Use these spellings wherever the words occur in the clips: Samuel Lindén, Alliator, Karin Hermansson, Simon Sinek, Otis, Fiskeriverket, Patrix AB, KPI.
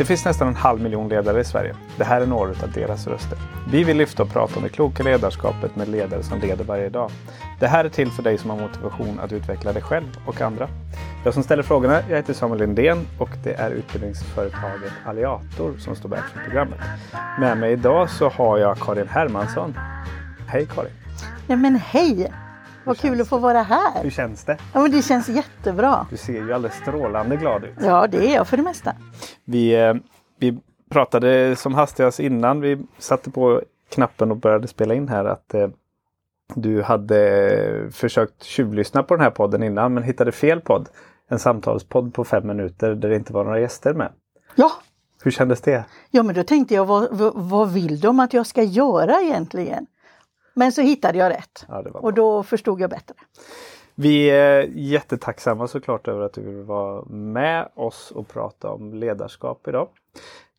Det finns nästan 500 000 ledare i Sverige. Det här är några av deras röster. Vi vill lyfta och prata om det kloka ledarskapet med ledare som leder varje dag. Det här är till för dig som har motivation att utveckla dig själv och andra. Jag som ställer frågorna, jag heter Samuel Lindén och det är utbildningsföretaget Alliator som står bakom för programmet. Med mig idag så har jag Karin Hermansson. Hej Karin! Ja men hej! Vad kul att få vara här. Hur känns det? Ja, men det känns jättebra. Du ser ju alldeles strålande glad ut. Ja, det är jag för det mesta. Vi pratade som hastigast innan vi satte på knappen och började spela in här att du hade försökt tjuvlyssna på den här podden innan men hittade fel podd. En samtalspodd på 5 minuter där det inte var några gäster med. Ja. Hur kändes det? Ja, men då tänkte jag, vad vill de att jag ska göra egentligen? Men så hittade jag rätt. Ja, och då förstod jag bättre. Vi är jättetacksamma såklart över att du var med oss och prata om ledarskap idag.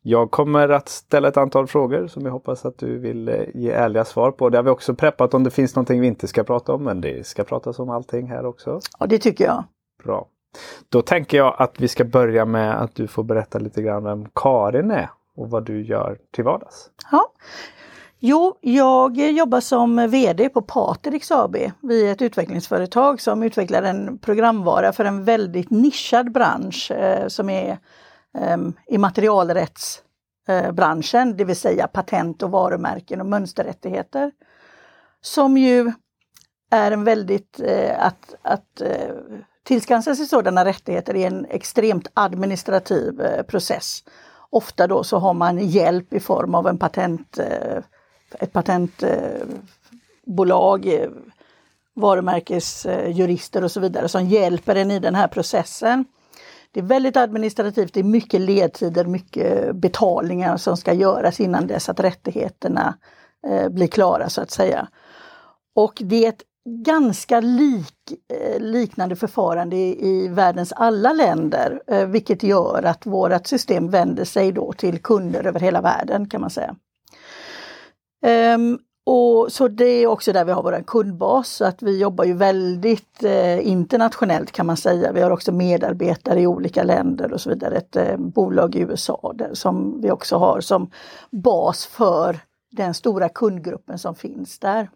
Jag kommer att ställa ett antal frågor som jag hoppas att du vill ge ärliga svar på. Det har vi också preppat om det finns någonting vi inte ska prata om. Men det ska pratas om allting här också. Ja, det tycker jag. Bra. Då tänker jag att vi ska börja med att du får berätta lite grann vem Karin är och vad du gör till vardags. Ja. Jo, jag jobbar som vd på Patrix AB. Vi är ett utvecklingsföretag som utvecklar en programvara för en väldigt nischad bransch som är i immaterialrättsbranschen, det vill säga patent och varumärken och mönsterrättigheter. Som ju är en väldigt, att tillskansa sig sådana rättigheter är en extremt administrativ process. Ofta då så har man hjälp i form av en patentbolag, varumärkesjurister och så vidare som hjälper en i den här processen. Det är väldigt administrativt, det är mycket ledtider, mycket betalningar som ska göras innan dess att rättigheterna blir klara så att säga. Och det är ett ganska liknande förfarande i världens alla länder vilket gör att vårt system vänder sig då till kunder över hela världen kan man säga. Och så det är också där vi har vår kundbas så att vi jobbar ju väldigt internationellt kan man säga. Vi har också medarbetare i olika länder och så vidare. Ett bolag i USA där, som vi också har som bas för den stora kundgruppen som finns där.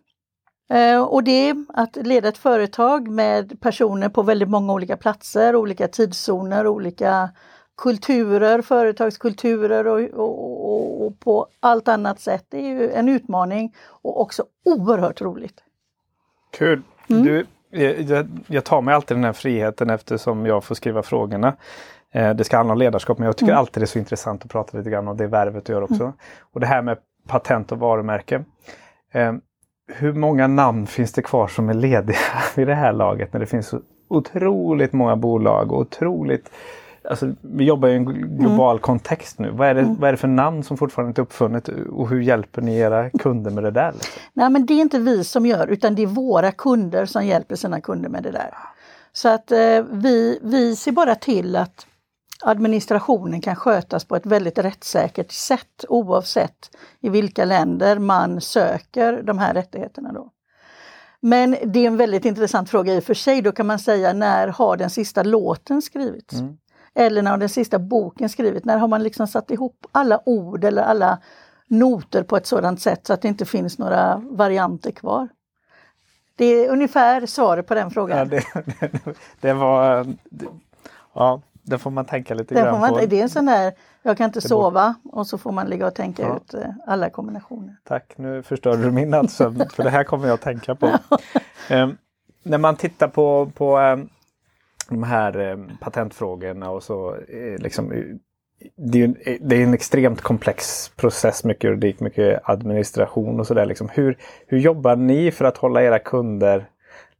Och det att leda ett företag med personer på väldigt många olika platser, olika tidszoner, olika kulturer, företagskulturer och på allt annat sätt. Det är ju en utmaning och också oerhört roligt. Kul. Mm. Du, jag tar mig alltid den här friheten eftersom jag får skriva frågorna. Det ska handla om ledarskap men jag tycker alltid det är så intressant att prata lite grann om det värvet du gör också. Mm. Och det här med patent och varumärke. Hur många namn finns det kvar som är lediga i det här laget när det finns så otroligt många bolag och otroligt... Alltså, vi jobbar i en global kontext nu. Vad är det för namn som fortfarande inte är uppfunnet och hur hjälper ni era kunder med det där? Liksom? Nej, men det är inte vi som gör utan det är våra kunder som hjälper sina kunder med det där. Så att vi ser bara till att administrationen kan skötas på ett väldigt rättssäkert sätt oavsett i vilka länder man söker de här rättigheterna då. Men det är en väldigt intressant fråga i och för sig. Då kan man säga när har den sista låten skrivits? Mm. Eller när den sista boken skrivit, när har man liksom satt ihop alla ord eller alla noter på ett sådant sätt så att det inte finns några varianter kvar? Det är ungefär svaret på den frågan. Ja, det får man tänka lite grann på. Det är en sån där, jag kan inte sova och så får man ligga och tänka ut alla kombinationer. Tack, nu förstör du min nattsömn för det här kommer jag att tänka på. När man tittar på de här patentfrågorna och så liksom, det är en extremt komplex process, mycket juridik, mycket administration och sådär. Liksom. Hur jobbar ni för att hålla era kunder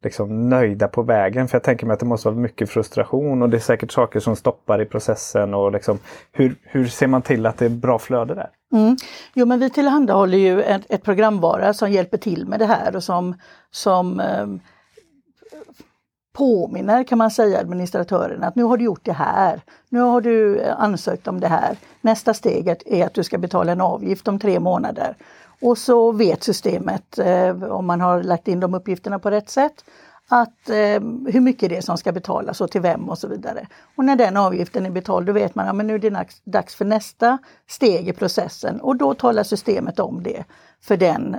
liksom, nöjda på vägen? För jag tänker mig att det måste vara mycket frustration och det är säkert saker som stoppar i processen. Och liksom, hur ser man till att det är bra flöde där? Mm. Jo men vi tillhandahåller ju ett programvara som hjälper till med det här och som påminner kan man säga administratören att nu har du gjort det här, nu har du ansökt om det här. Nästa steget är att du ska betala en avgift om 3 månader. Och så vet systemet om man har lagt in de uppgifterna på rätt sätt att hur mycket det är som ska betalas och till vem och så vidare. Och när den avgiften är betald, då vet man att nu är det dags för nästa steg i processen. Och då talar systemet om det för den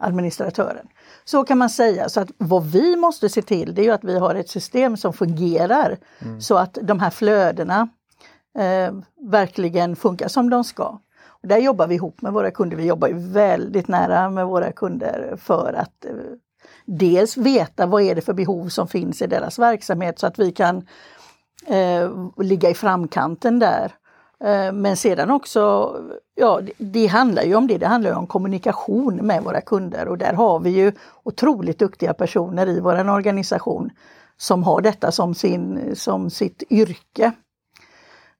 administratören. Så kan man säga. Så att vad vi måste se till, det är ju att vi har ett system som fungerar. Mm. Så att de här flödena verkligen funkar som de ska. Och där jobbar vi ihop med våra kunder. Vi jobbar ju väldigt nära med våra kunder för att... dels veta vad är det för behov som finns i deras verksamhet så att vi kan ligga i framkanten där. Men sedan också, ja, det handlar ju om det. Det handlar ju om kommunikation med våra kunder. Och där har vi ju otroligt duktiga personer i vår organisation som har detta som sitt yrke.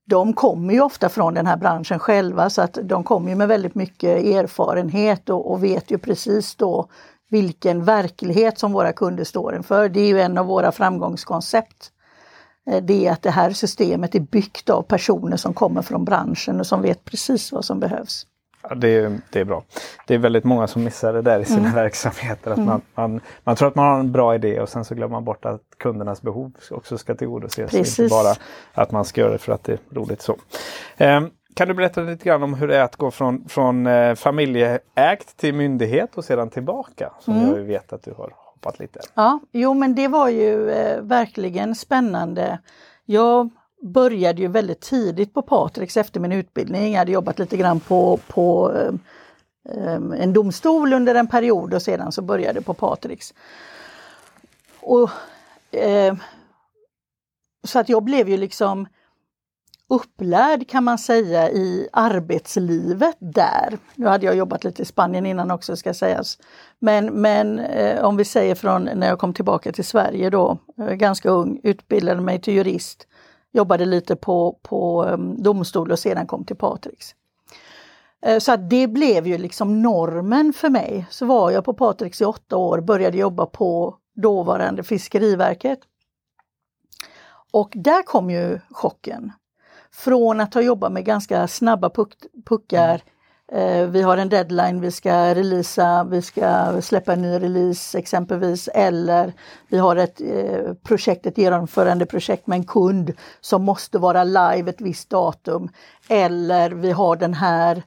De kommer ju ofta från den här branschen själva så att de kommer ju med väldigt mycket erfarenhet och vet ju precis då vilken verklighet som våra kunder står inför. Det är ju en av våra framgångskoncept. Det är att det här systemet är byggt av personer som kommer från branschen och som vet precis vad som behövs. Ja, det är bra. Det är väldigt många som missar det där i sina verksamheter. Att man tror att man har en bra idé och sen så glömmer man bort att kundernas behov också ska tillgodoses. Precis. Inte bara att man ska göra det för att det är roligt så. Kan du berätta lite grann om hur det är att gå från familjeägt till myndighet och sedan tillbaka? Som jag vet att du har hoppat lite. Ja, jo men det var ju verkligen spännande. Jag började ju väldigt tidigt på Patrix efter min utbildning. Jag hade jobbat lite grann på en domstol under en period och sedan så började på Patrix. Och, så att jag blev ju liksom... upplärd kan man säga i arbetslivet där. Nu hade jag jobbat lite i Spanien innan också ska sägas. Men om vi säger från när jag kom tillbaka till Sverige då. Ganska ung, utbildade mig till jurist. Jobbade lite på domstol och sedan kom till Patrix. Så att det blev ju liksom normen för mig. Så var jag på Patrix i 8 år. Började jobba på dåvarande Fiskeriverket. Och där kom ju chocken. Från att ha jobbat med ganska snabba puckar. Vi har en deadline, vi ska releasa, vi ska släppa en ny release exempelvis. Eller vi har ett genomförande projekt med en kund som måste vara live ett visst datum. Eller vi har den här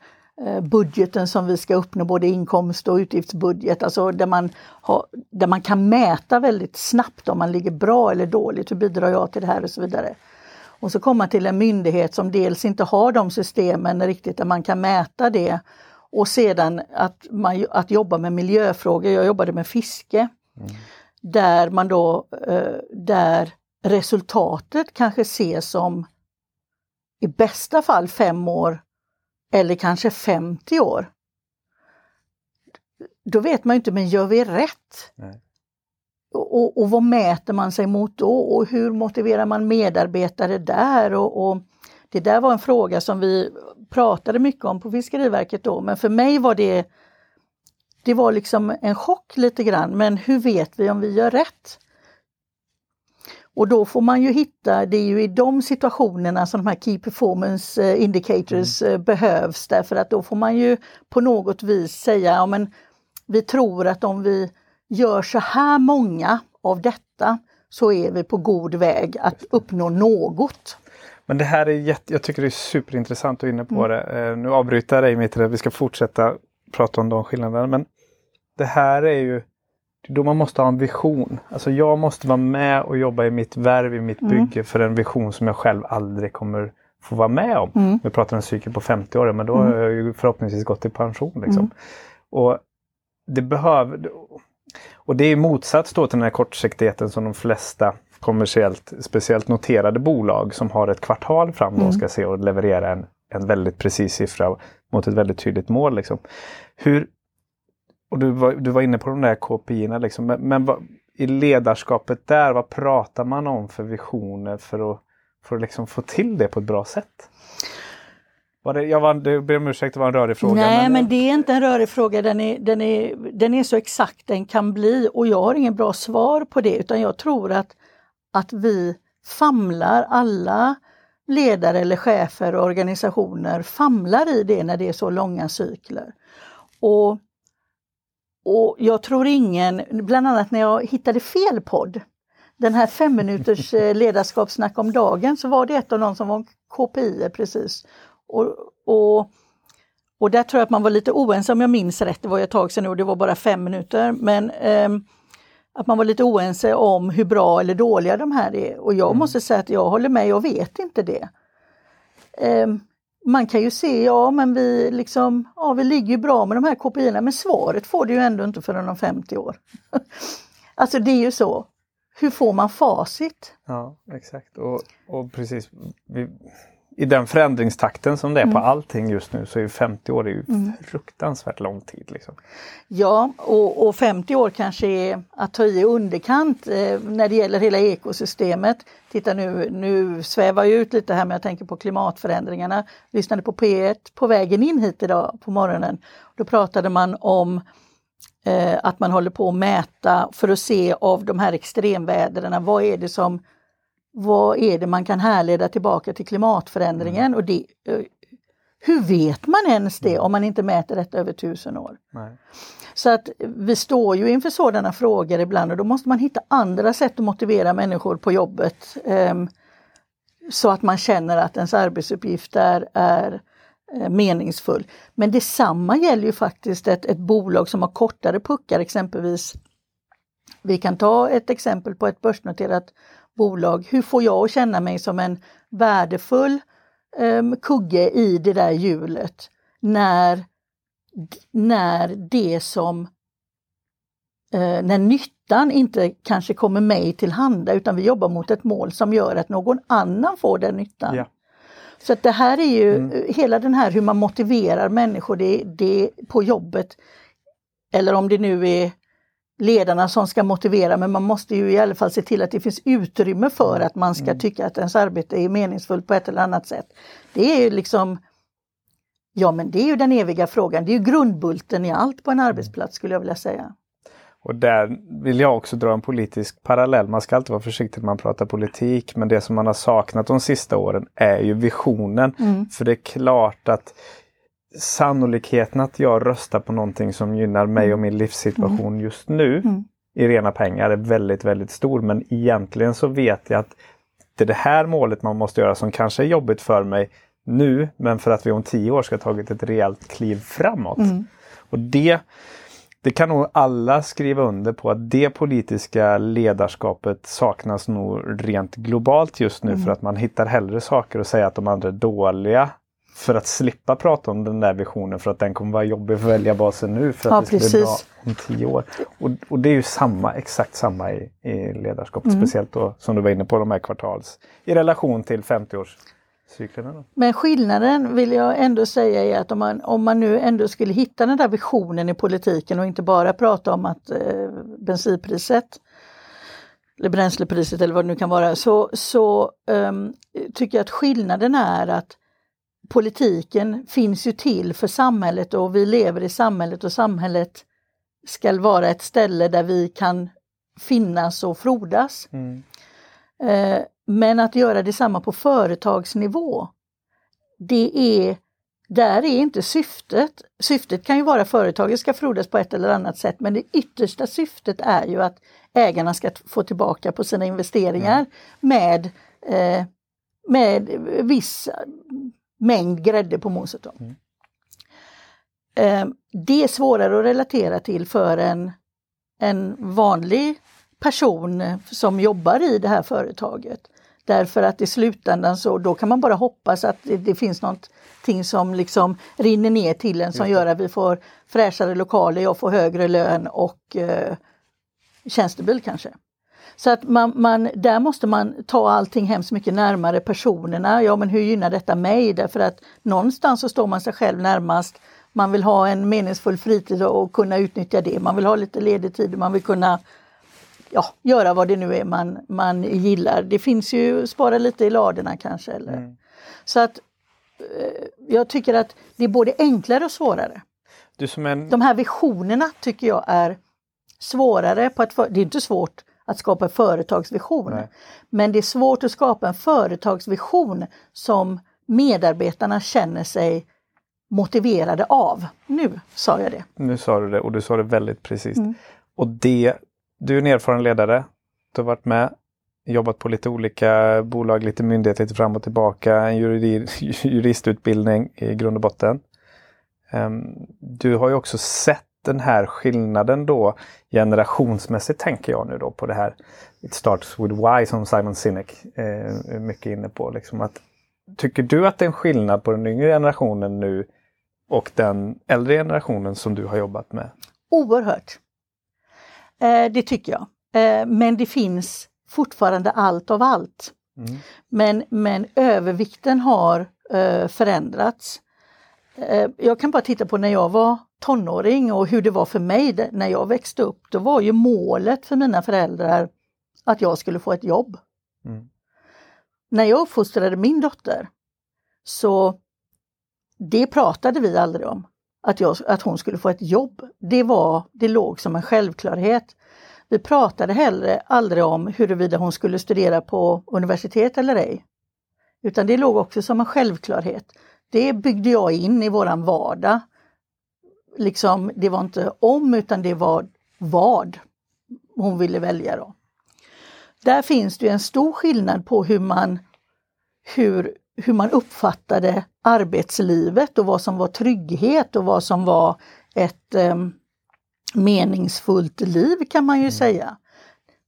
budgeten som vi ska uppnå, både inkomst- och utgiftsbudget. Alltså där man kan mäta väldigt snabbt om man ligger bra eller dåligt. Hur bidrar jag till det här och så vidare. Och så kommer man till en myndighet som dels inte har de systemen riktigt där man kan mäta det. Och sedan att jobba med miljöfrågor. Jag jobbade med fiske. Mm. Där resultatet kanske ses som i bästa fall 5 år eller kanske 50 år. Då vet man ju inte, men gör vi rätt? Nej. Och vad mäter man sig mot då? Och hur motiverar man medarbetare där? Och det där var en fråga som vi pratade mycket om på Fiskeriverket då. Men för mig var det var liksom en chock lite grann. Men hur vet vi om vi gör rätt? Och då får man ju hitta, det är ju i de situationerna som de här key performance indicators behövs. Därför att då får man ju på något vis säga, ja men vi tror att om vi gör så här många av detta så är vi på god väg att uppnå något. Men det här är jag tycker det är superintressant och inne på det. Nu avbryter jag dig mitt i det. Vi ska fortsätta prata om de skillnaderna. Men det här är ju då man måste ha en vision. Alltså jag måste vara med och jobba i mitt värv, i mitt bygge för en vision som jag själv aldrig kommer få vara med om. Vi pratar om en cykel på 50 år, men då har jag ju förhoppningsvis gått i pension. Liksom. Och det behöver... Och det är motsats då till den här kortsiktigheten som de flesta kommersiellt, speciellt noterade bolag som har ett kvartal fram då ska se och leverera en väldigt precis siffra mot ett väldigt tydligt mål. Liksom. Och du var inne på de där KPI-erna liksom, men i ledarskapet där, vad pratar man om för visioner för att liksom få till det på ett bra sätt? Jag ber om ursäkt, det var en rörig fråga. Nej, men det är inte en rörig fråga. Den är så exakt den kan bli. Och jag har ingen bra svar på det. Utan jag tror att vi famlar, alla ledare eller chefer och organisationer famlar i det när det är så långa cykler. Och, Och jag tror ingen, bland annat när jag hittade fel podd, den här 5 minuters ledarskapssnack om dagen, så var det ett av någon som var KPI precis. Och där tror jag att man var lite oense, om jag minns rätt, det var ju ett tag sedan och det var bara 5 minuter. Men att man var lite oense om hur bra eller dåliga de här är. Och jag måste säga att jag håller med, jag vet inte det. Man kan ju se, ja men vi liksom, ja vi ligger ju bra med de här KPI-erna, men svaret får du ju ändå inte förrän om 50 år. Alltså det är ju så. Hur får man facit? Ja, exakt. Och precis, i den förändringstakten som det är på allting just nu, så är ju 50 år är ju fruktansvärt lång tid. Liksom. Ja, och 50 år kanske är att ta i underkant när det gäller hela ekosystemet. Titta nu svävar jag ut lite här, men jag tänker på klimatförändringarna. Lyssnade på P1 på vägen in hit idag på morgonen. Då pratade man om att man håller på att mäta för att se av de här extremväderna, vad är det man kan härleda tillbaka till klimatförändringen? Och det, hur vet man ens det om man inte mäter detta över 1000 år? Nej. Så att vi står ju inför sådana frågor ibland, och då måste man hitta andra sätt att motivera människor på jobbet. Så att man känner att ens arbetsuppgift är meningsfull. Men detsamma gäller ju faktiskt ett bolag som har kortare puckar exempelvis. Vi kan ta ett exempel på ett börsnoterat bolag. Hur får jag att känna mig som en värdefull kugge i det där hjulet när nyttan inte kanske kommer mig till handa, utan vi jobbar mot ett mål som gör att någon annan får den nyttan. Ja. Så att det här är ju hela den här hur man motiverar människor det på jobbet, eller om det nu är ledarna som ska motivera, men man måste ju i alla fall se till att det finns utrymme för att man ska tycka att ens arbete är meningsfullt på ett eller annat sätt. Det är ju liksom, ja men det är ju den eviga frågan, det är ju grundbulten i allt på en arbetsplats skulle jag vilja säga. Och där vill jag också dra en politisk parallell. Man ska alltid vara försiktig när man pratar politik, men det som man har saknat de sista åren är ju visionen. För det är klart att sannolikheten att jag röstar på någonting som gynnar mig och min livssituation just nu i rena pengar är väldigt, väldigt stor. Men egentligen så vet jag att det är det här målet man måste göra som kanske är jobbigt för mig nu, men för att vi om 10 år ska ha tagit ett rejält kliv framåt. Och det kan nog alla skriva under på, att det politiska ledarskapet saknas nog rent globalt just nu, för att man hittar hellre saker och säger att de andra är dåliga för att slippa prata om den där visionen, för att den kommer vara jobbig för väljarbasen nu, för att det ska bli bra om 10 år. Och det är ju exakt samma i ledarskapet, speciellt då som du var inne på, de här kvartals i relation till 50-års. Men skillnaden vill jag ändå säga är att om man nu ändå skulle hitta den där visionen i politiken och inte bara prata om att bränslepriset eller vad det nu kan vara, så tycker jag att skillnaden är att politiken finns ju till för samhället, och vi lever i samhället, och samhället ska vara ett ställe där vi kan finnas och frodas. Men att göra detsamma på företagsnivå, där är inte syftet. Syftet kan ju vara att företaget ska frodas på ett eller annat sätt, men det yttersta syftet är ju att ägarna ska få tillbaka på sina investeringar med viss mängd grädde på moset. Det är svårare att relatera till för en vanlig person som jobbar i det här företaget. Därför att i slutändan så då kan man bara hoppas att det finns någonting som liksom rinner ner till en som gör att vi får fräschare lokaler, jag får högre lön och tjänstebil kanske. Så att man där måste man ta allting hemskt mycket närmare personerna. Ja, men hur gynnar detta mig? Därför att någonstans så står man sig själv närmast. Man vill ha en meningsfull fritid och kunna utnyttja det. Man vill ha lite ledig tid, man vill kunna göra vad det nu är man gillar. Det finns ju, spara lite i ladorna kanske. Eller? Så att jag tycker att det är både enklare och svårare. De här visionerna tycker jag är svårare. Det är inte svårt att skapa en företagsvision. Nej. Men det är svårt att skapa en företagsvision som medarbetarna känner sig motiverade av. Nu sa jag det. Nu sa du det, och du sa det väldigt precis. Mm. Och det, du är en erfaren ledare. Du har varit med, jobbat på lite olika bolag, lite myndighet, lite fram och tillbaka. En juristutbildning i grund och botten. Du har ju också sett den här skillnaden då generationsmässigt, tänker jag nu då på det här It Starts With Why som Simon Sinek är mycket inne på. Liksom att, tycker du att det är en skillnad på den yngre generationen nu och den äldre generationen som du har jobbat med? Oerhört. Det tycker jag. Men det finns fortfarande allt av allt. Mm. Men övervikten har förändrats. Jag kan bara titta på när jag var tonåring och hur det var för mig när jag växte upp. Då var ju målet för mina föräldrar att jag skulle få ett jobb. Mm. När jag uppfostrade min dotter så det pratade vi aldrig om. Att hon skulle få ett jobb. Det låg som en självklarhet. Vi pratade heller aldrig om huruvida hon skulle studera på universitet eller ej. Utan det låg också som en självklarhet. Det byggde jag in i våran vardag. Liksom, det var inte om utan det var vad hon ville välja då. Där finns det en stor skillnad på hur man uppfattade arbetslivet och vad som var trygghet och vad som var ett meningsfullt liv, kan man ju säga.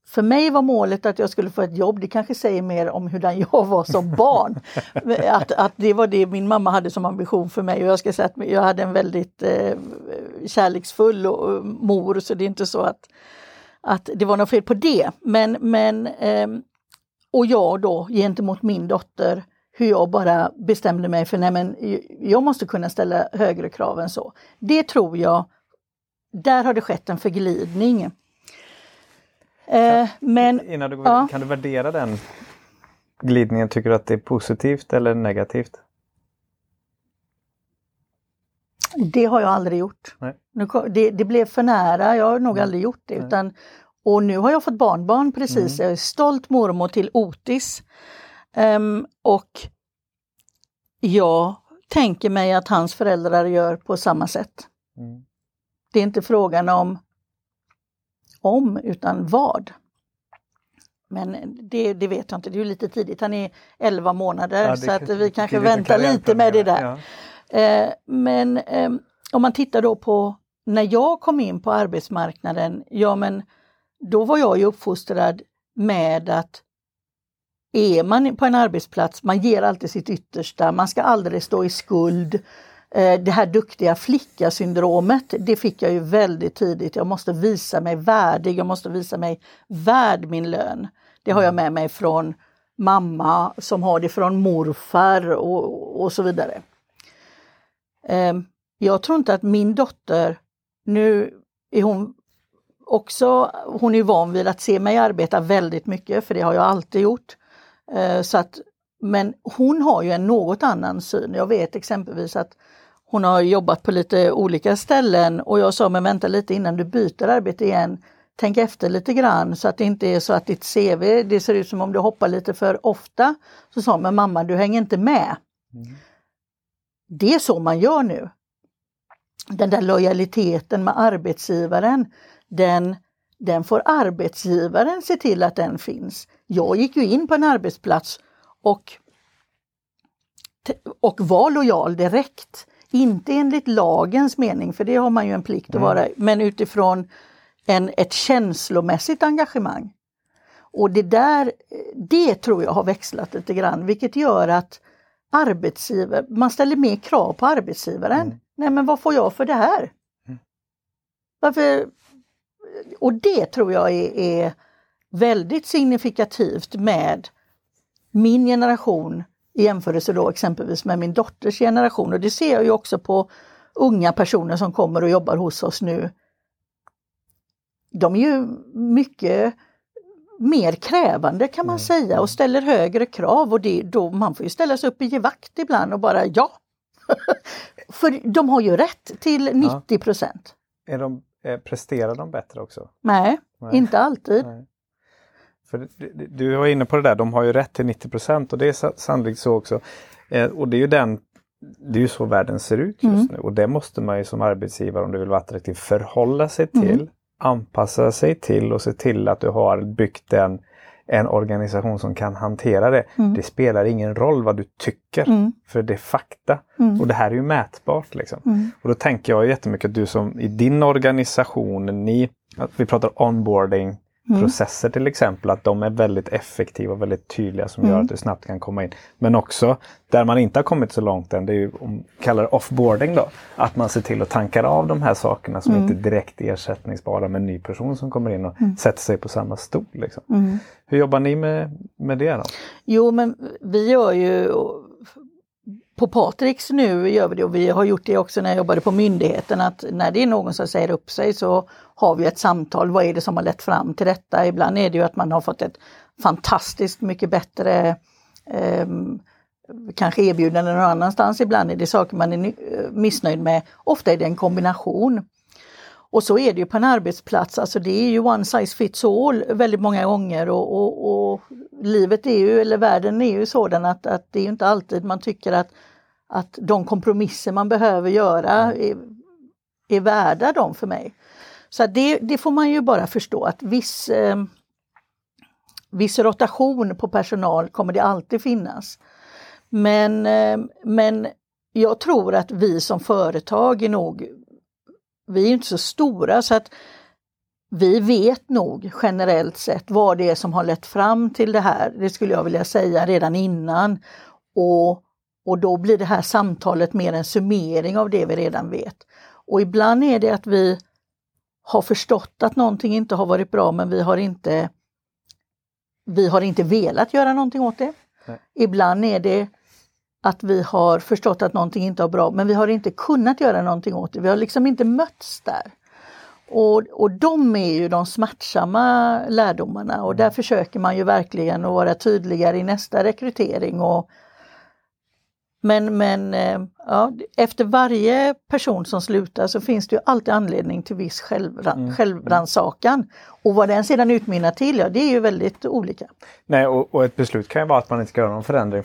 För mig var målet att jag skulle få ett jobb. Det kanske säger mer om hur jag var som barn. Att det var det min mamma hade som ambition för mig. Och jag ska säga att jag hade en väldigt kärleksfull mor. Så det är inte så att det var något fel på det. Men och jag då gentemot min dotter. Hur jag bara bestämde mig för jag måste kunna ställa högre krav än så. Det tror jag. Där har det skett en förglidning. Innan du går vidare, kan du värdera den glidningen? Tycker du att det är positivt eller negativt? Det har jag aldrig gjort. Det blev för nära. Jag har nog aldrig gjort det. Utan, och nu har jag fått barnbarn precis. Jag är stolt mormor till Otis. Och jag tänker mig att hans föräldrar gör på samma sätt. Mm. Det är inte frågan om utan vad. Men det vet jag inte. Det är ju lite tidigt. Han är 11 månader så att vi kanske väntar lite med det där. Ja. Men om man tittar då på när jag kom in på arbetsmarknaden. Ja, men då var jag ju uppfostrad med att är man på en arbetsplats, man ger alltid sitt yttersta. Man ska aldrig stå i skuld. Det här duktiga flickasyndromet, det fick jag ju väldigt tidigt. Jag måste visa mig värdig, jag måste visa mig värd min lön. Det har jag med mig från mamma som har det från morfar och så vidare. Jag tror inte att min dotter, nu är hon också, hon är van vid att se mig arbeta väldigt mycket, för det har jag alltid gjort. Så att, men hon har ju en något annan syn. Jag vet exempelvis att hon har jobbat på lite olika ställen och jag sa, men vänta lite innan du byter arbete igen. Tänk efter lite grann så att det inte är så att ditt CV, det ser ut som om du hoppar lite för ofta. Så sa, men mamma, du hänger inte med. Mm. Det är så man gör nu. Den där lojaliteten med arbetsgivaren, den får arbetsgivaren se till att den finns. Jag gick ju in på en arbetsplats och var lojal direkt. Inte enligt lagens mening, för det har man ju en plikt att vara. Men utifrån ett känslomässigt engagemang. Och det tror jag har växlat lite grann. Vilket gör att man ställer mer krav på arbetsgivaren. Mm. Nej, men vad får jag för det här? Mm. Varför? Och det tror jag är väldigt signifikativt med min generation i jämförelse då exempelvis med min dotters generation. Och det ser jag ju också på unga personer som kommer och jobbar hos oss nu. De är ju mycket mer krävande, kan man säga, och ställer högre krav. Och då man får ju ställa sig upp i givakt ibland och bara ja. För de har ju rätt till 90%. Ja. Presterar de bättre också? Nej. Inte alltid. Nej. För du var inne på det där, de har ju rätt till 90% och det är sannolikt så också. Och det är ju den det är ju så världen ser ut just nu. Och det måste man ju som arbetsgivare, om du vill vara attraktiv, förhålla sig till. Anpassa sig till och se till att du har byggt en organisation som kan hantera det. Det spelar ingen roll vad du tycker. För det är fakta. Och det här är ju mätbart liksom. Och då tänker jag jättemycket att du som i din organisation, att vi pratar onboarding. Processer till exempel, att de är väldigt effektiva och väldigt tydliga som gör att du snabbt kan komma in. Men också där man inte har kommit så långt än, det är ju, om kallar det offboarding då, att man ser till att tanka av de här sakerna som inte direkt är ersättningsbara med en ny person som kommer in och sätter sig på samma stol liksom. Hur jobbar ni med det då? Jo, men vi gör ju på Patrix nu gör vi det, och vi har gjort det också när jag jobbade på myndigheten, att när det är någon som säger upp sig så har vi ett samtal. Vad är det som har lett fram till detta? Ibland är det ju att man har fått ett fantastiskt mycket bättre kanske erbjudande någon annanstans. Ibland är det saker man är missnöjd med. Ofta är det en kombination. Och så är det ju på en arbetsplats. Alltså det är ju one size fits all väldigt många gånger. Och livet är ju, eller världen är ju sådan att det är ju inte alltid man tycker att de kompromisser man behöver göra är värda dem för mig. Så det får man ju bara förstå, att viss rotation på personal kommer det alltid finnas. Men jag tror att vi som företag är nog, vi är inte så stora så att vi vet nog generellt sett vad det är som har lett fram till det här. Det skulle jag vilja säga redan innan. Och då blir det här samtalet mer en summering av det vi redan vet. Och ibland är det att vi har förstått att någonting inte har varit bra, men vi har inte velat göra någonting åt det. Nej. Ibland är det att vi har förstått att någonting inte är bra, men vi har inte kunnat göra någonting åt det. Vi har liksom inte mötts där. Och de är ju de smärtsamma lärdomarna, och där försöker man ju verkligen att vara tydligare i nästa rekrytering. Men ja, efter varje person som slutar så finns det ju alltid anledning till viss självrannsakan. Och vad den sedan utmynnar till, ja, det är ju väldigt olika. Nej, och ett beslut kan ju vara att man inte ska göra någon förändring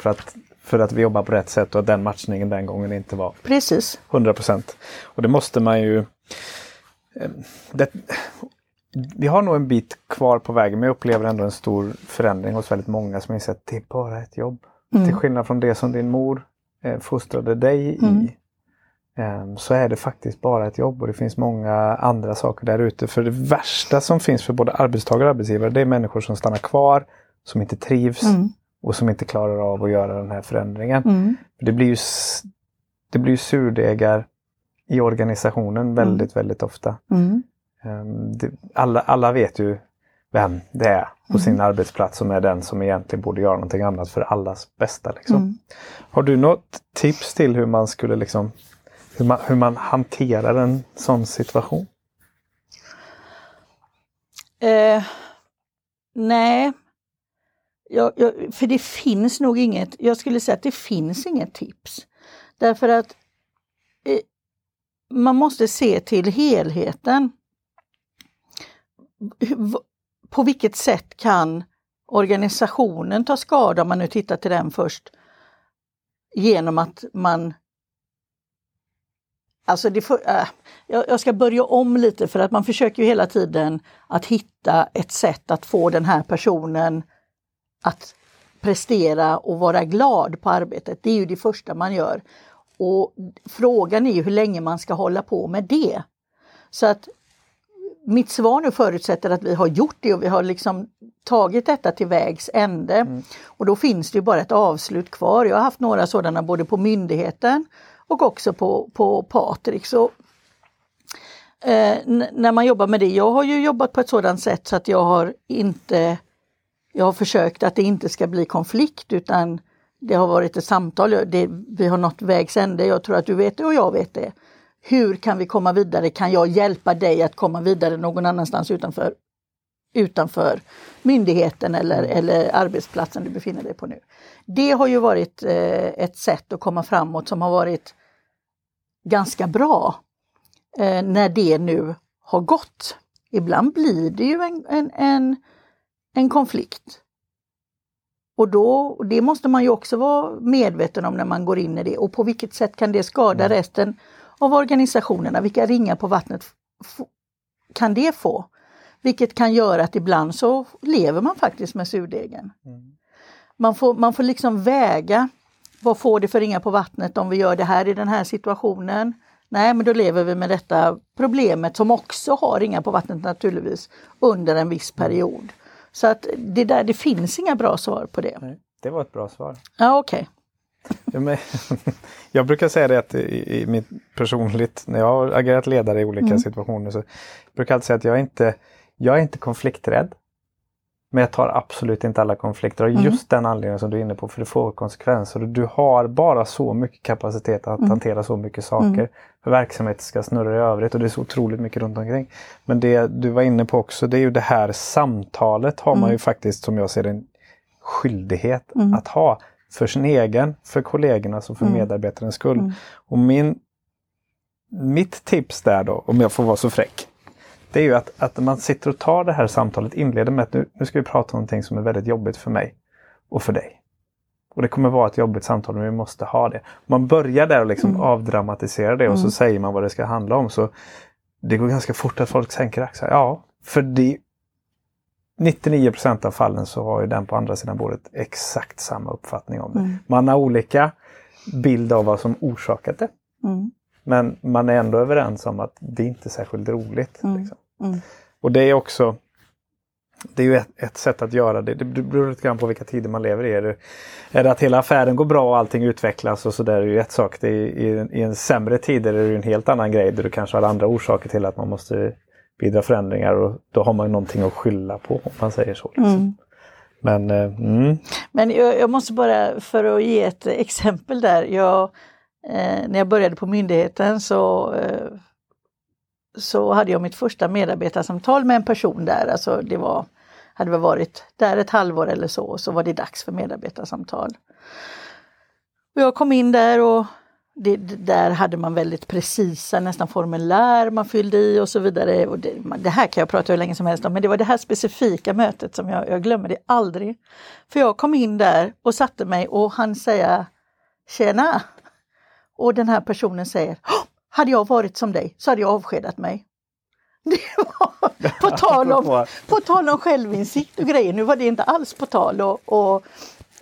för att vi jobbar på rätt sätt och att den matchningen den gången inte var. Precis. 100%. Och det måste man ju... Vi har nog en bit kvar på vägen, men jag upplever ändå en stor förändring hos väldigt många som inser att det är bara ett jobb. Till skillnad från det som din mor fostrade dig i, så är det faktiskt bara ett jobb, och det finns många andra saker där ute. För det värsta som finns för både arbetstagare och arbetsgivare, det är människor som stannar kvar, som inte trivs och som inte klarar av att göra den här förändringen. Det blir ju surdegar i organisationen väldigt, väldigt ofta. Alla vet ju vem det är på sin arbetsplats som är den som egentligen borde göra någonting annat för allas bästa. Liksom. Har du något tips till hur man skulle liksom, hur man hanterar en sån situation? Nej. Jag, för det finns nog inget, jag skulle säga att det finns inget tips. Därför att man måste se till helheten. På vilket sätt kan organisationen ta skada, om man nu tittar till den först, genom att man... Alltså jag ska börja om lite, för att man försöker ju hela tiden att hitta ett sätt att få den här personen att prestera och vara glad på arbetet. Det är ju det första man gör. Och frågan är ju hur länge man ska hålla på med det. Så att mitt svar nu förutsätter att vi har gjort det, och vi har liksom tagit detta till vägs ände. Och då finns det ju bara ett avslut kvar. Jag har haft några sådana både på myndigheten och också på Patrix. Så, när man jobbar med det, jag har ju jobbat på ett sådant sätt så att jag har försökt att det inte ska bli konflikt, utan det har varit ett samtal. Vi har nått vägs ände. Jag tror att du vet det och jag vet det. Hur kan vi komma vidare? Kan jag hjälpa dig att komma vidare någon annanstans utanför myndigheten eller arbetsplatsen du befinner dig på nu? Det har ju varit ett sätt att komma framåt som har varit ganska bra när det nu har gått. Ibland blir det ju en konflikt. Och då, det måste man ju också vara medveten om när man går in i det. Och på vilket sätt kan det skada resten av organisationerna? Vilka ringar på vattnet kan det få? Vilket kan göra att ibland så lever man faktiskt med surdegen. Man får liksom väga, vad får det för ringar på vattnet om vi gör det här i den här situationen? Nej, men då lever vi med detta problemet som också har ringar på vattnet naturligtvis under en viss period. Så att det finns inga bra svar på det. Nej, det var ett bra svar. Ja, okej. Okay. Jag brukar säga det att i mitt personligt, när jag har agerat ledare i olika situationer, så brukar jag alltid säga att jag är inte konflikträdd. Men jag tar absolut inte alla konflikter. Och just den anledningen som du är inne på, för det får konsekvenser. Du har bara så mycket kapacitet att hantera så mycket saker. För verksamheten ska snurra i övrigt och det är så otroligt mycket runt omkring. Men det du var inne på också, det är ju det här samtalet har man ju faktiskt, som jag ser det, en skyldighet att ha. För sin egen, för kollegornas och för medarbetarens skull. Och mitt tips där då, om jag får vara så fräck, det är ju att man sitter och tar det här samtalet, inleder med att nu ska vi prata om någonting som är väldigt jobbigt för mig och för dig. Och det kommer vara ett jobbigt samtal, men vi måste ha det. Man börjar där och liksom avdramatisera det och så säger man vad det ska handla om. Så det går ganska fort att folk sänker axlar. Ja, för det 99% av fallen så har ju den på andra sidan bordet exakt samma uppfattning om det. Man har olika bild av vad som orsakat det. Men man är ändå överens om att det inte är särskilt roligt. Liksom. Och det är också, det är ju ett sätt att göra det. Det beror lite grann på vilka tider man lever i. Är det att hela affären går bra och allting utvecklas och så där är ju ett sak. Det är, i en sämre tid är det ju en helt annan grej där du kanske har andra orsaker till att man måste bidra förändringar och då har man ju någonting att skylla på om man säger så. Liksom. Men jag måste bara, för att ge ett exempel där, när jag började på myndigheten så hade jag mitt första medarbetarsamtal med en person där. Alltså hade väl varit där ett halvår eller så. Och så var det dags för medarbetarsamtal. Och jag kom in där och där hade man väldigt precisa, nästan formulär man fyllde i och så vidare. Och det här kan jag prata hur länge som helst om. Men det var det här specifika mötet som jag glömmer det aldrig. För jag kom in där och satte mig och han säger tjena. Och den här personen säger, hade jag varit som dig så hade jag avskedat mig. Det var på tal om självinsikt och grejer. Nu var det inte alls på tal.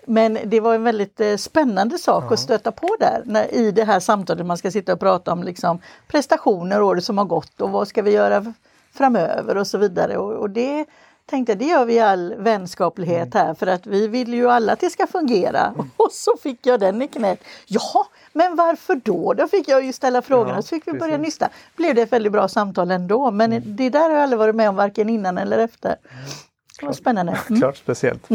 Men det var en väldigt spännande sak att stöta på där. I det här samtalet man ska sitta och prata om liksom, prestationer och året som har gått. Och vad ska vi göra framöver och så vidare. Och det tänkte jag, det gör vi i all vänskaplighet här. För att vi vill ju alla att det ska fungera. Och så fick jag den i knät. Jaha! Men varför då? Då fick jag ju ställa frågorna. Så fick vi börja nysta. Blev det ett väldigt bra samtal ändå. Men det där har jag aldrig varit med om varken innan eller efter. Det var spännande. Klart speciellt.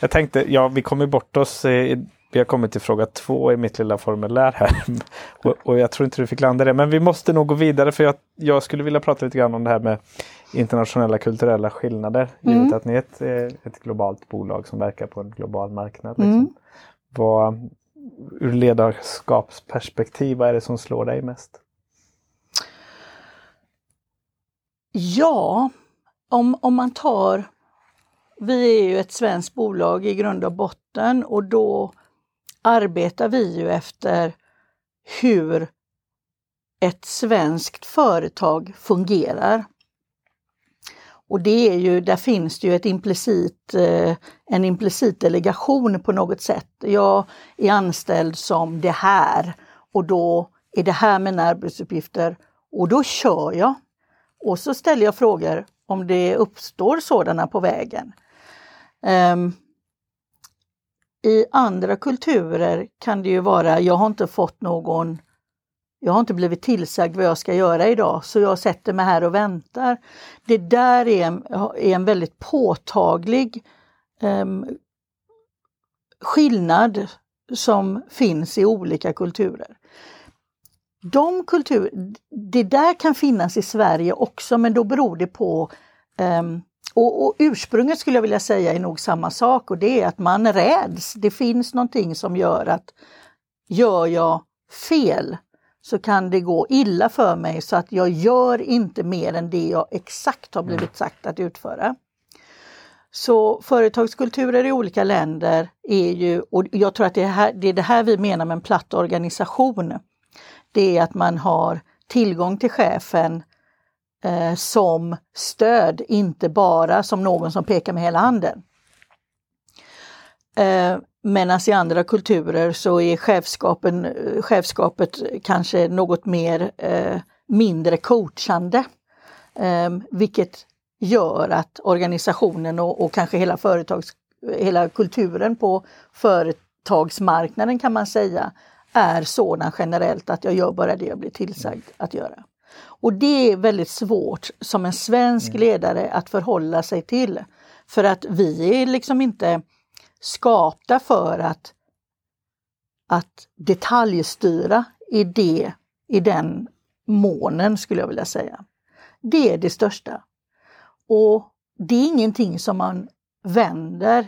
Jag tänkte, vi kommer bort oss. Vi har kommit till fråga 2 i mitt lilla formulär här. Och jag tror inte du fick landa det. Men vi måste nog gå vidare. För jag skulle vilja prata lite grann om det här med internationella kulturella skillnader. Givet att ni är ett globalt bolag som verkar på en global marknad. Liksom. Ur ledarskapsperspektiv, vad är det som slår dig mest? Ja, om man tar... Vi är ju ett svenskt bolag i grund och botten och då arbetar vi ju efter hur ett svenskt företag fungerar. Och det är ju, där finns det ju en implicit delegation på något sätt. Jag är anställd som det här och då är det här mina arbetsuppgifter och då kör jag. Och så ställer jag frågor om det uppstår sådana på vägen. I andra kulturer kan det ju vara, jag har inte blivit tillsagd vad jag ska göra idag så jag sätter mig här och väntar. Det där är en väldigt påtaglig skillnad som finns i olika kulturer. Det där kan finnas i Sverige också men då beror det på, och ursprunget skulle jag vilja säga är nog samma sak och det är att man räds. Det finns någonting som gör att gör jag fel så kan det gå illa för mig så att jag gör inte mer än det jag exakt har blivit sagt att utföra. Så företagskulturer i olika länder är ju, och jag tror att det är det här vi menar med en platt organisation. Det är att man har tillgång till chefen som stöd, inte bara som någon som pekar med hela handen. Medan i andra kulturer så är chefskapet kanske något mer mindre coachande. Vilket gör att organisationen och kanske hela kulturen på företagsmarknaden, kan man säga, är sådan generellt att jag gör bara det jag blir tillsagd att göra. Och det är väldigt svårt som en svensk ledare att förhålla sig till. För att vi är liksom inte skapta för att detaljstyra i den månen, skulle jag vilja säga. Det är det största. Och det är ingenting som man vänder.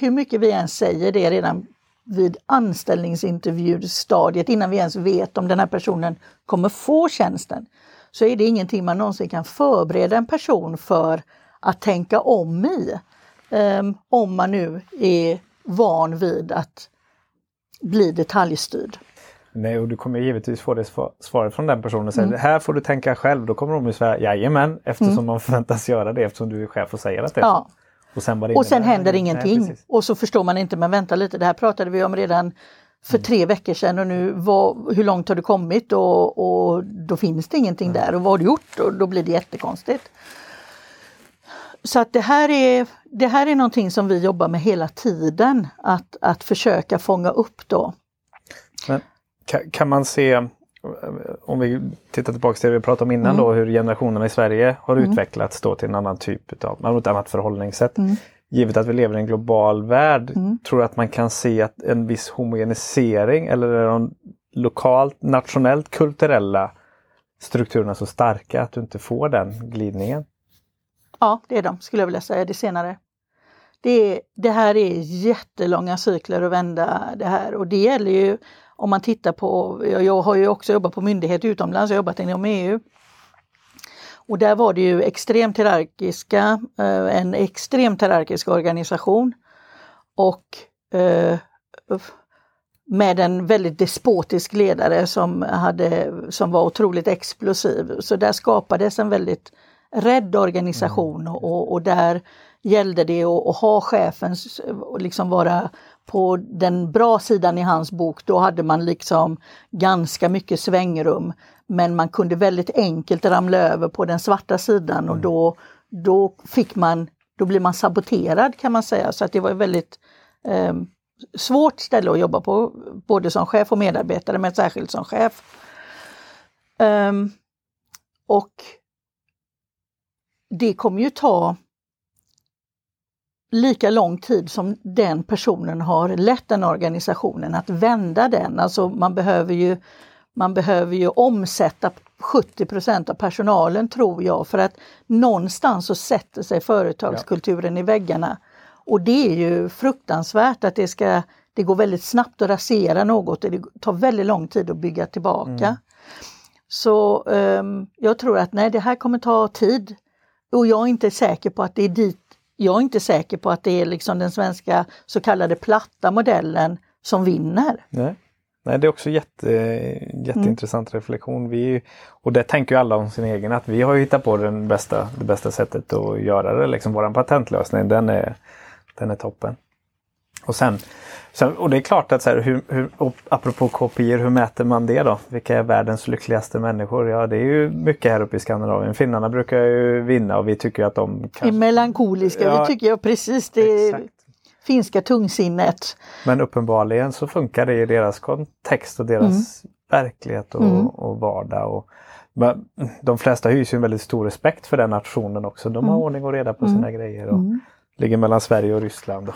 Hur mycket vi än säger det redan vid anställningsintervjustadiet, innan vi ens vet om den här personen kommer få tjänsten, så är det ingenting man någonsin kan förbereda en person för att tänka om i. Om man nu är van vid att bli detaljstyrd. Nej, och du kommer givetvis få det svaret från den personen och säga, här får du tänka själv. Då kommer de ju säga, jajamän, eftersom man förväntas göra det, eftersom du är chef och säger att det är så. Och sen händer ingenting. Nej, och så förstår man inte, men vänta lite, det här pratade vi om redan för 3 veckor sedan, och nu, hur långt har du kommit? Och då finns det ingenting där, och vad har du gjort? Och då blir det jättekonstigt. Så att det här är någonting som vi jobbar med hela tiden, att försöka fånga upp då. Men kan man se, om vi tittar tillbaka till det vi pratade om innan då, hur generationerna i Sverige har utvecklats då till en annan typ av, ett annat förhållningssätt. Givet att vi lever i en global värld, tror du att man kan se att en viss homogenisering, eller är de lokalt, nationellt, kulturella strukturerna så starka att du inte får den glidningen? Ja, det är de, skulle jag vilja säga, det senare. Det här är jättelånga cykler att vända det här, och det gäller ju om man tittar på, jag har ju också jobbat på myndighet utomlands, jag har jobbat inom EU. Och där var det ju en extremt hierarkisk organisation, och med en väldigt despotisk ledare som var otroligt explosiv. Så där skapades en väldigt rädd organisation, och där gällde det att ha chefen, liksom vara på den bra sidan i hans bok. Då hade man liksom ganska mycket svängrum, men man kunde väldigt enkelt ramla över på den svarta sidan, och då blir man saboterad, kan man säga. Så att det var ett väldigt svårt ställe att jobba på, både som chef och medarbetare, men särskilt som chef. Och det kommer ju ta lika lång tid som den personen har lett den organisationen att vända den. Alltså man behöver ju omsätta 70% av personalen, tror jag, för att någonstans så sätter sig företagskulturen i väggarna. Och det är ju fruktansvärt att det går väldigt snabbt att rasera något, och det tar väldigt lång tid att bygga tillbaka. Så jag tror att det här kommer ta tid. Och jag är inte säker på att det är dit. Jag är inte säker på att det är liksom den svenska så kallade platta modellen som vinner. Nej, det är också jätteintressant reflektion. Och det tänker ju alla om sin egen, att vi har ju hittat på det bästa sättet att göra det. Liksom vår patentlösning, den är toppen. Och sen och det är klart att så här, apropå kopior, hur mäter man det då? Vilka är världens lyckligaste människor? Ja, det är ju mycket här uppe i Skandinavien. Finnarna brukar ju vinna, och vi tycker att de kanske är melankoliska. Ja, vi tycker precis det finska tungsinnet. Men uppenbarligen så funkar det i deras kontext och deras verklighet och vardag. Men de flesta hyser ju en väldigt stor respekt för den nationen också. De har ordning och reda på sina grejer och ligger mellan Sverige och Ryssland.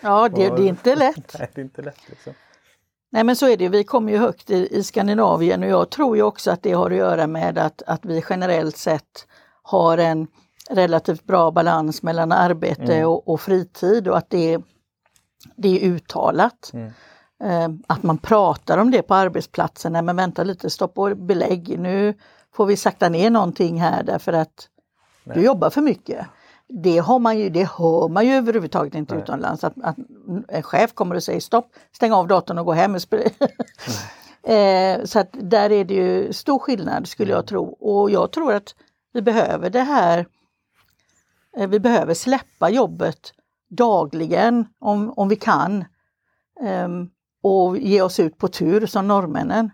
Ja, det är inte lätt. Nej, det är inte lätt liksom. Nej, men så är det. Vi kommer ju högt i Skandinavien, och jag tror ju också att det har att göra med att vi generellt sett har en relativt bra balans mellan arbete och fritid, och att det är uttalat. Att man pratar om det på arbetsplatsen. Nej, men vänta lite, stopp och belägg. Nu får vi sakta ner någonting här därför att du jobbar för mycket. det har man ju, det hör man ju överhuvudtaget inte utomlands. Att en chef kommer och säger stopp, stäng av datorn och gå hem och spela. Så att där är det ju stor skillnad skulle jag tro. Och jag tror att vi behöver det här. Vi behöver släppa jobbet dagligen om vi kan. Och ge oss ut på tur som norrmännen.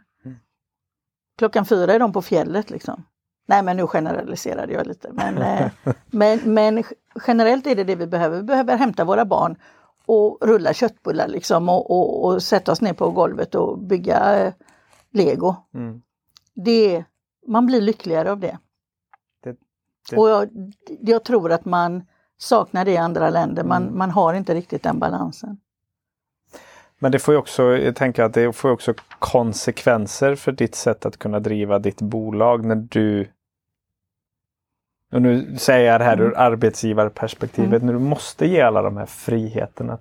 Klockan 4 är de på fjället liksom. Nej, men nu generaliserade jag lite. Men generellt är det vi behöver. Vi behöver hämta våra barn och rulla köttbullar liksom och sätta oss ner på golvet och bygga lego. Mm. Man blir lyckligare av det. Och jag tror att man saknar det i andra länder. Man har inte riktigt den balansen. Men det får ju också, jag tänker att det får också konsekvenser för ditt sätt att kunna driva ditt bolag när du, och nu säger jag det här ur arbetsgivarperspektivet, när du måste ge alla de här friheterna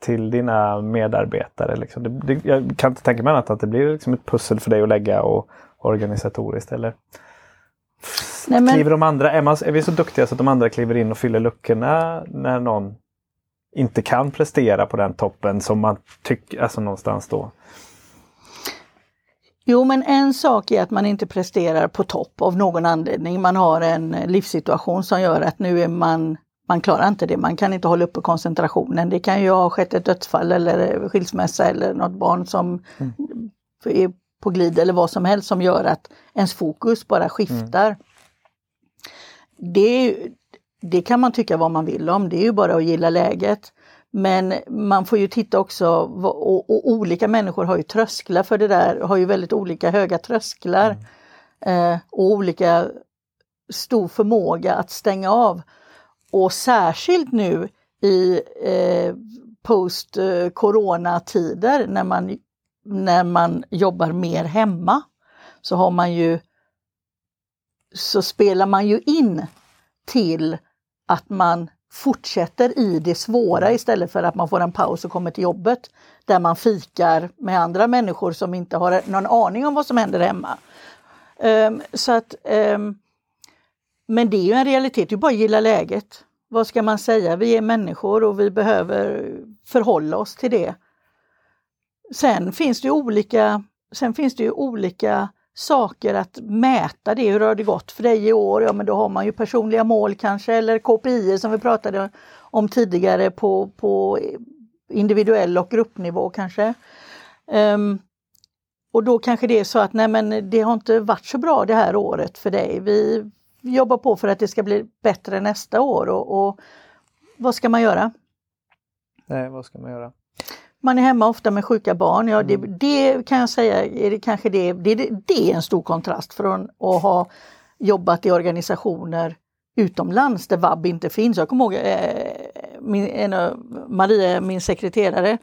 till dina medarbetare. Liksom. Jag kan inte tänka mig annat att det blir liksom ett pussel för dig att lägga och organisatoriskt eller... Nej, men... Kliver de andra, är vi så duktiga så att de andra kliver in och fyller luckorna när någon inte kan prestera på den toppen som man tycker, alltså någonstans då? Jo, men en sak är att man inte presterar på topp av någon anledning. Man har en livssituation som gör att nu är man klarar inte det. Man kan inte hålla uppe koncentrationen. Det kan ju ha skett ett dödsfall eller skilsmässa eller något barn som är på glid eller vad som helst som gör att ens fokus bara skiftar. Det kan man tycka vad man vill om. Det är ju bara att gilla läget. Men man får ju titta också, och olika människor har ju trösklar för det där. Har ju väldigt olika höga trösklar. Och olika stor förmåga att stänga av. Och särskilt nu i post-corona-tider när man jobbar mer hemma så har man ju, så spelar man ju in till att man fortsätter i det svåra istället för att man får en paus och kommer till jobbet där man fikar med andra människor som inte har någon aning om vad som händer hemma. Så att, men det är ju en realitet, du bara gillar läget. Vad ska man säga? Vi är människor och vi behöver förhålla oss till det. Sen finns det ju olika saker att mäta det. Hur har det gått för dig i år? Ja, men då har man ju personliga mål kanske. Eller KPI som vi pratade om tidigare på individuell och gruppnivå kanske. Och då kanske det är så att nej, men det har inte varit så bra det här året för dig. Vi jobbar på för att det ska bli bättre nästa år. Och vad ska man göra? Nej, vad ska man göra? Man är hemma ofta med sjuka barn. Ja, det kan jag säga är det kanske det är en stor kontrast från att ha jobbat i organisationer utomlands där vab inte finns. Jag kommer ihåg Maria, min sekreterare,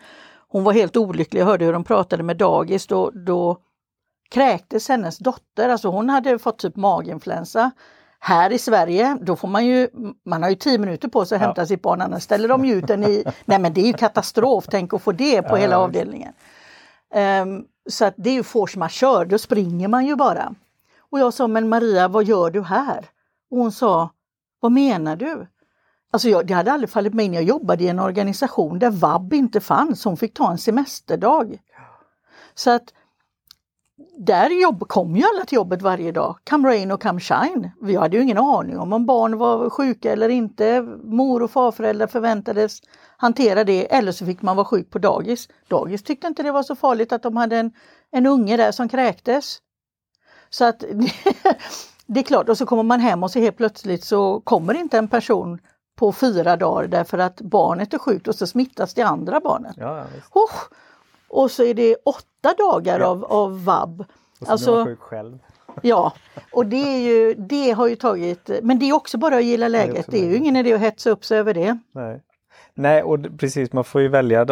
hon var helt olycklig. Jag hörde hur de pratade med dagis. Då kräktes hennes dotter. Alltså hon hade fått typ maginfluensa. Här i Sverige, då får man har ju 10 minuter på sig att hämta sitt barn, annars ställer de ut den i, nej men det är ju katastrof, tänk att få det på hela avdelningen. Så att det är ju force majeure, då springer man ju bara. Och jag sa, men Maria, vad gör du här? Och hon sa, vad menar du? Alltså det hade aldrig fallit mig in, jag jobbade i en organisation där vab inte fanns, hon fick ta en semesterdag. Så att kom ju alla till jobbet varje dag. Come rain och come shine. Vi hade ju ingen aning om barn var sjuka eller inte. Mor- och farföräldrar förväntades hantera det. Eller så fick man vara sjuk på dagis. Dagis tyckte inte det var så farligt att de hade en unge där som kräktes. Så att det är klart. Och så kommer man hem och så helt plötsligt så kommer inte en person på 4 dagar därför att barnet är sjukt och så smittas det andra barnet. Ja, och så är det 8 dagar av vab. Och så alltså, blir man sjuk själv. Ja, och det har ju tagit... Men det är också bara att gilla läget. Det är ju ingen idé att hetsa upp sig över det. Nej, och precis. Man får ju välja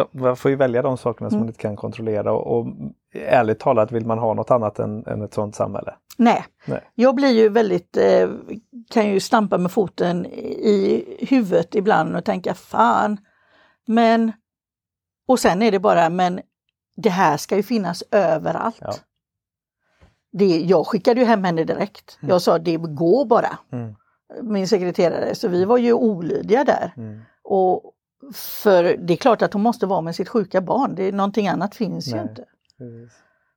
de sakerna som man inte kan kontrollera. Och ärligt talat, vill man ha något annat än ett sånt samhälle? Nej. Jag blir ju väldigt... Kan ju stampa med foten i huvudet ibland och tänka, fan. Men... Och sen är det bara, men det här ska ju finnas överallt. Ja. Jag skickade ju hem henne direkt. Jag sa, det går bara. min sekreterare, så vi var ju olydiga där. Mm. Och för det är klart att hon måste vara med sitt sjuka barn. Det är någonting annat finns ju inte. Precis.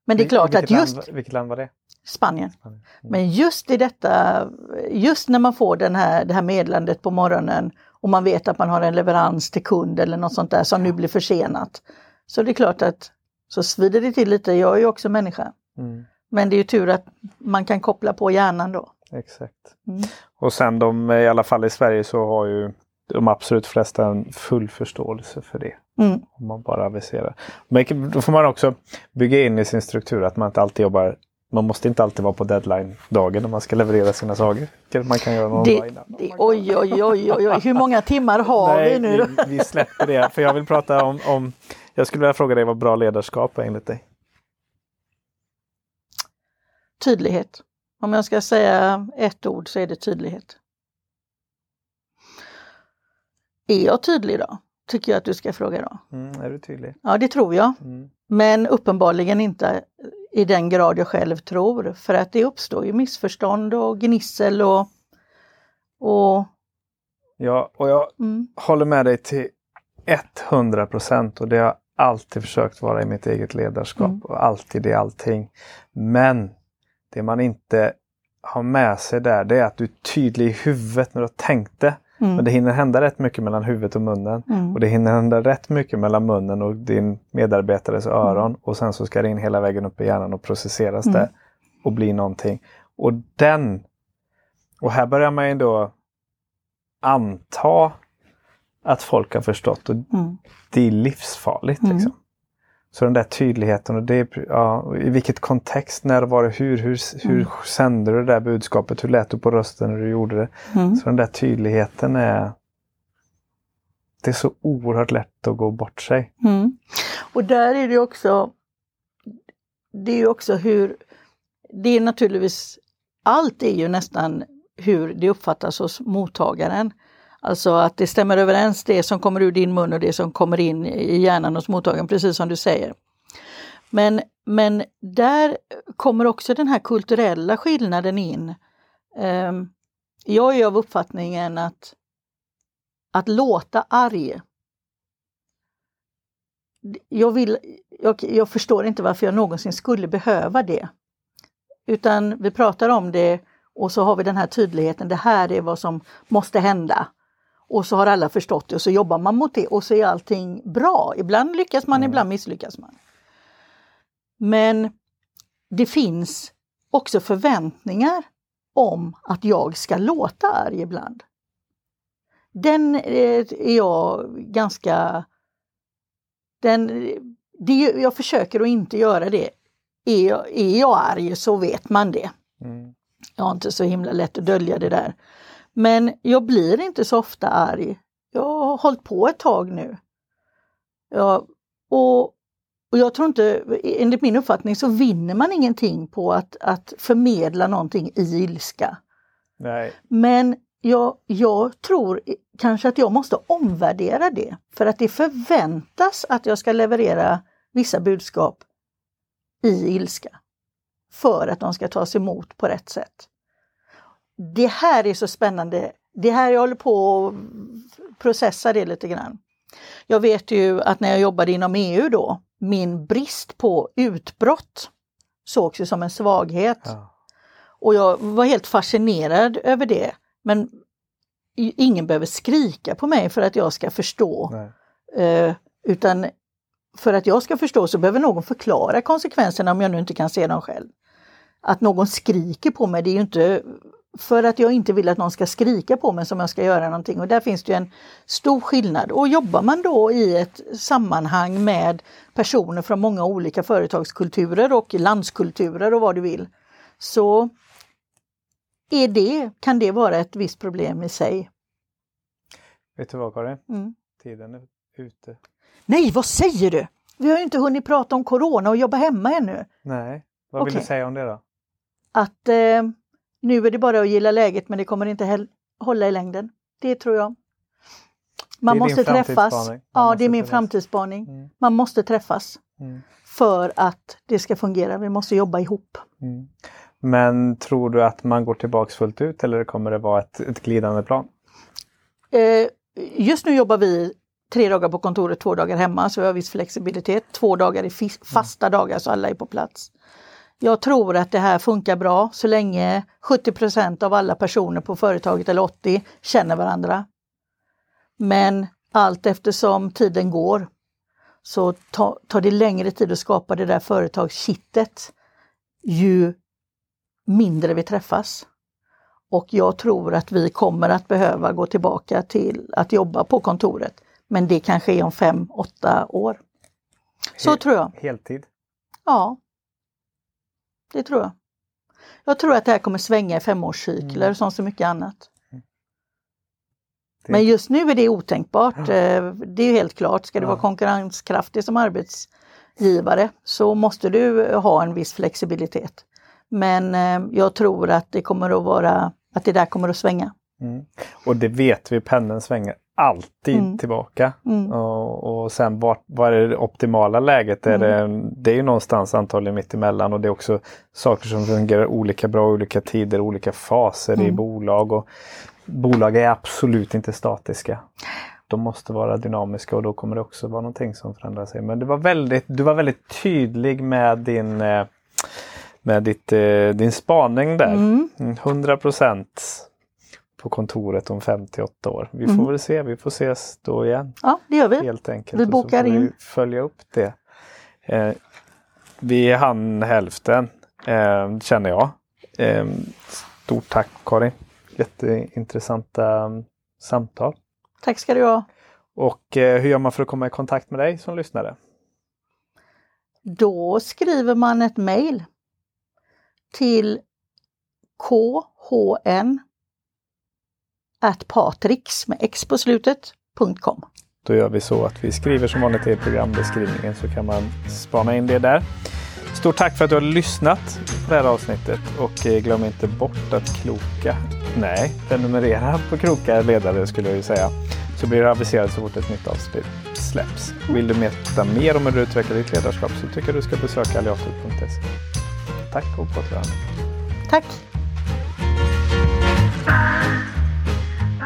Men det är klart att just... vilket land var det? Spanien. Mm. Men just i detta, just när man får det här meddelandet på morgonen och man vet att man har en leverans till kund eller något sånt där som nu blir försenat. Så det är klart att så svider det till lite. Jag är ju också människa. Mm. Men det är ju tur att man kan koppla på hjärnan då. Exakt. Mm. Och sen i alla fall i Sverige så har ju de absolut flesta en full förståelse för det. Mm. Om man bara aviserar. Men då får man också bygga in i sin struktur att man inte alltid jobbar. Man måste inte alltid vara på deadline-dagen när man ska leverera sina saker. Man kan göra någon dag innan. Oj. Hur många timmar har vi nu? Vi släpper det. För jag vill prata om... Jag skulle vilja fråga dig vad bra ledarskap är enligt dig. Tydlighet. Om jag ska säga ett ord så är det tydlighet. Är jag tydlig då? Tycker jag att du ska fråga då. Mm, är du tydlig? Ja, det tror jag. Mm. Men uppenbarligen inte i den grad jag själv tror. För att det uppstår ju missförstånd och gnissel och... Ja, och jag håller med dig till 100%. Och det har jag alltid försökt vara i mitt eget ledarskap. Mm. Och alltid i allting. Men det man inte har med sig där, det är att du är tydlig i huvudet när du har tänkt det. Mm. Men det hinner hända rätt mycket mellan huvudet och munnen. Mm. Och det hinner hända rätt mycket mellan munnen och din medarbetares öron. Och sen så ska det in hela vägen upp i hjärnan och processeras där. Och bli någonting. Och här börjar man ju då anta att folk har förstått. Och det är livsfarligt liksom. Så den där tydligheten och det, i vilket kontext, när, var, hur sände du det där budskapet, hur lät du på rösten när du gjorde det. Mm. Så den där tydligheten det är så oerhört lätt att gå bort sig. Mm. Och där är det också, det är naturligtvis, allt är ju nästan hur det uppfattas hos mottagaren. Alltså att det stämmer överens det som kommer ur din mun och det som kommer in i hjärnan hos mottagaren, precis som du säger. Men där kommer också den här kulturella skillnaden in. Jag är av uppfattningen att låta arg. Jag förstår inte varför jag någonsin skulle behöva det. Utan vi pratar om det och så har vi den här tydligheten, det här är vad som måste hända. Och så har alla förstått det och så jobbar man mot det och så är allting bra. Ibland lyckas man, ibland misslyckas man. Men det finns också förväntningar om att jag ska låta arg ibland. Jag försöker att inte göra det. Är jag arg så vet man det. Mm. Jag har inte så himla lätt att dölja det där. Men jag blir inte så ofta arg. Jag har hållit på ett tag nu. Ja, och jag tror inte, enligt min uppfattning så vinner man ingenting på att förmedla någonting i ilska. Nej. Men jag tror kanske att jag måste omvärdera det. För att det förväntas att jag ska leverera vissa budskap i ilska. För att de ska tas emot på rätt sätt. Det här är så spännande. Det här jag håller på att processa det lite grann. Jag vet ju att när jag jobbade inom EU då. Min brist på utbrott sågs ju som en svaghet. Ja. Och jag var helt fascinerad över det. Men ingen behöver skrika på mig för att jag ska förstå. Utan för att jag ska förstå så behöver någon förklara konsekvenserna om jag nu inte kan se dem själv. Att någon skriker på mig, det är ju inte... För att jag inte vill att någon ska skrika på mig som jag ska göra någonting. Och där finns det ju en stor skillnad. Och jobbar man då i ett sammanhang med personer från många olika företagskulturer och landskulturer och vad du vill. Så kan det vara ett visst problem i sig. Vet du vad, Karin? Tiden är ute. Nej, vad säger du? Vi har ju inte hunnit prata om corona och jobba hemma ännu. Nej, vad vill du säga om det då? Att... Nu är det bara att gilla läget, men det kommer inte hålla i längden. Det tror jag. Man måste träffas. Ja, det är min framtidsspaning. Man måste träffas för att det ska fungera. Vi måste jobba ihop. Men tror du att man går tillbaka fullt ut eller kommer det vara ett glidande plan? Just nu jobbar vi 3 dagar på kontoret, 2 dagar hemma, så vi har viss flexibilitet. 2 dagar är fasta dagar så alla är på plats. Jag tror att det här funkar bra så länge 70% av alla personer på företaget eller 80% känner varandra. Men allt eftersom tiden går så tar det längre tid att skapa det där företagskittet ju mindre vi träffas. Och jag tror att vi kommer att behöva gå tillbaka till att jobba på kontoret. Men det kanske är om 5-8 år. Så tror jag. Heltid? Ja, det tror jag. Jag tror att det här kommer svänga i 5-årscykler som så mycket annat. Men just nu är det otänkbart. Det är helt klart. Ska du vara konkurrenskraftig som arbetsgivare så måste du ha en viss flexibilitet. Men jag tror att det kommer att vara, att det där kommer att svänga. Mm. Och det vet vi, pendeln svänger alltid tillbaka. Mm. Och sen vad är det optimala läget? Det är ju någonstans antagligen mitt emellan, och det är också saker som fungerar olika bra, olika tider, olika faser i bolag, och bolag är absolut inte statiska. De måste vara dynamiska, och då kommer det också vara någonting som förändrar sig. Men du var väldigt tydlig med din spaning där. 100% på kontoret om 58 år. Vi får väl se, vi får ses då igen. Ja, det gör vi. Helt enkelt. Vi bokar in. Vi följa upp det. Vi är hälften, känner jag. Stort tack, Karin. Jätteintressanta samtal. Tack ska du ha. Och hur gör man för att komma i kontakt med dig som lyssnare? Då skriver man ett mejl till khn@patrix.com. Då gör vi så att vi skriver som vanligt i programbeskrivningen, så kan man spana in det där. Stort tack för att du har lyssnat på det här avsnittet, och glöm inte bort att prenumerera på Kloka ledare, skulle jag ju säga. Så blir det aviserat så fort ett nytt avsnitt släpps. Vill du veta mer om hur du utvecklar ditt ledarskap så tycker jag du ska besöka alliator.se. Tack och på återhörande. Tack!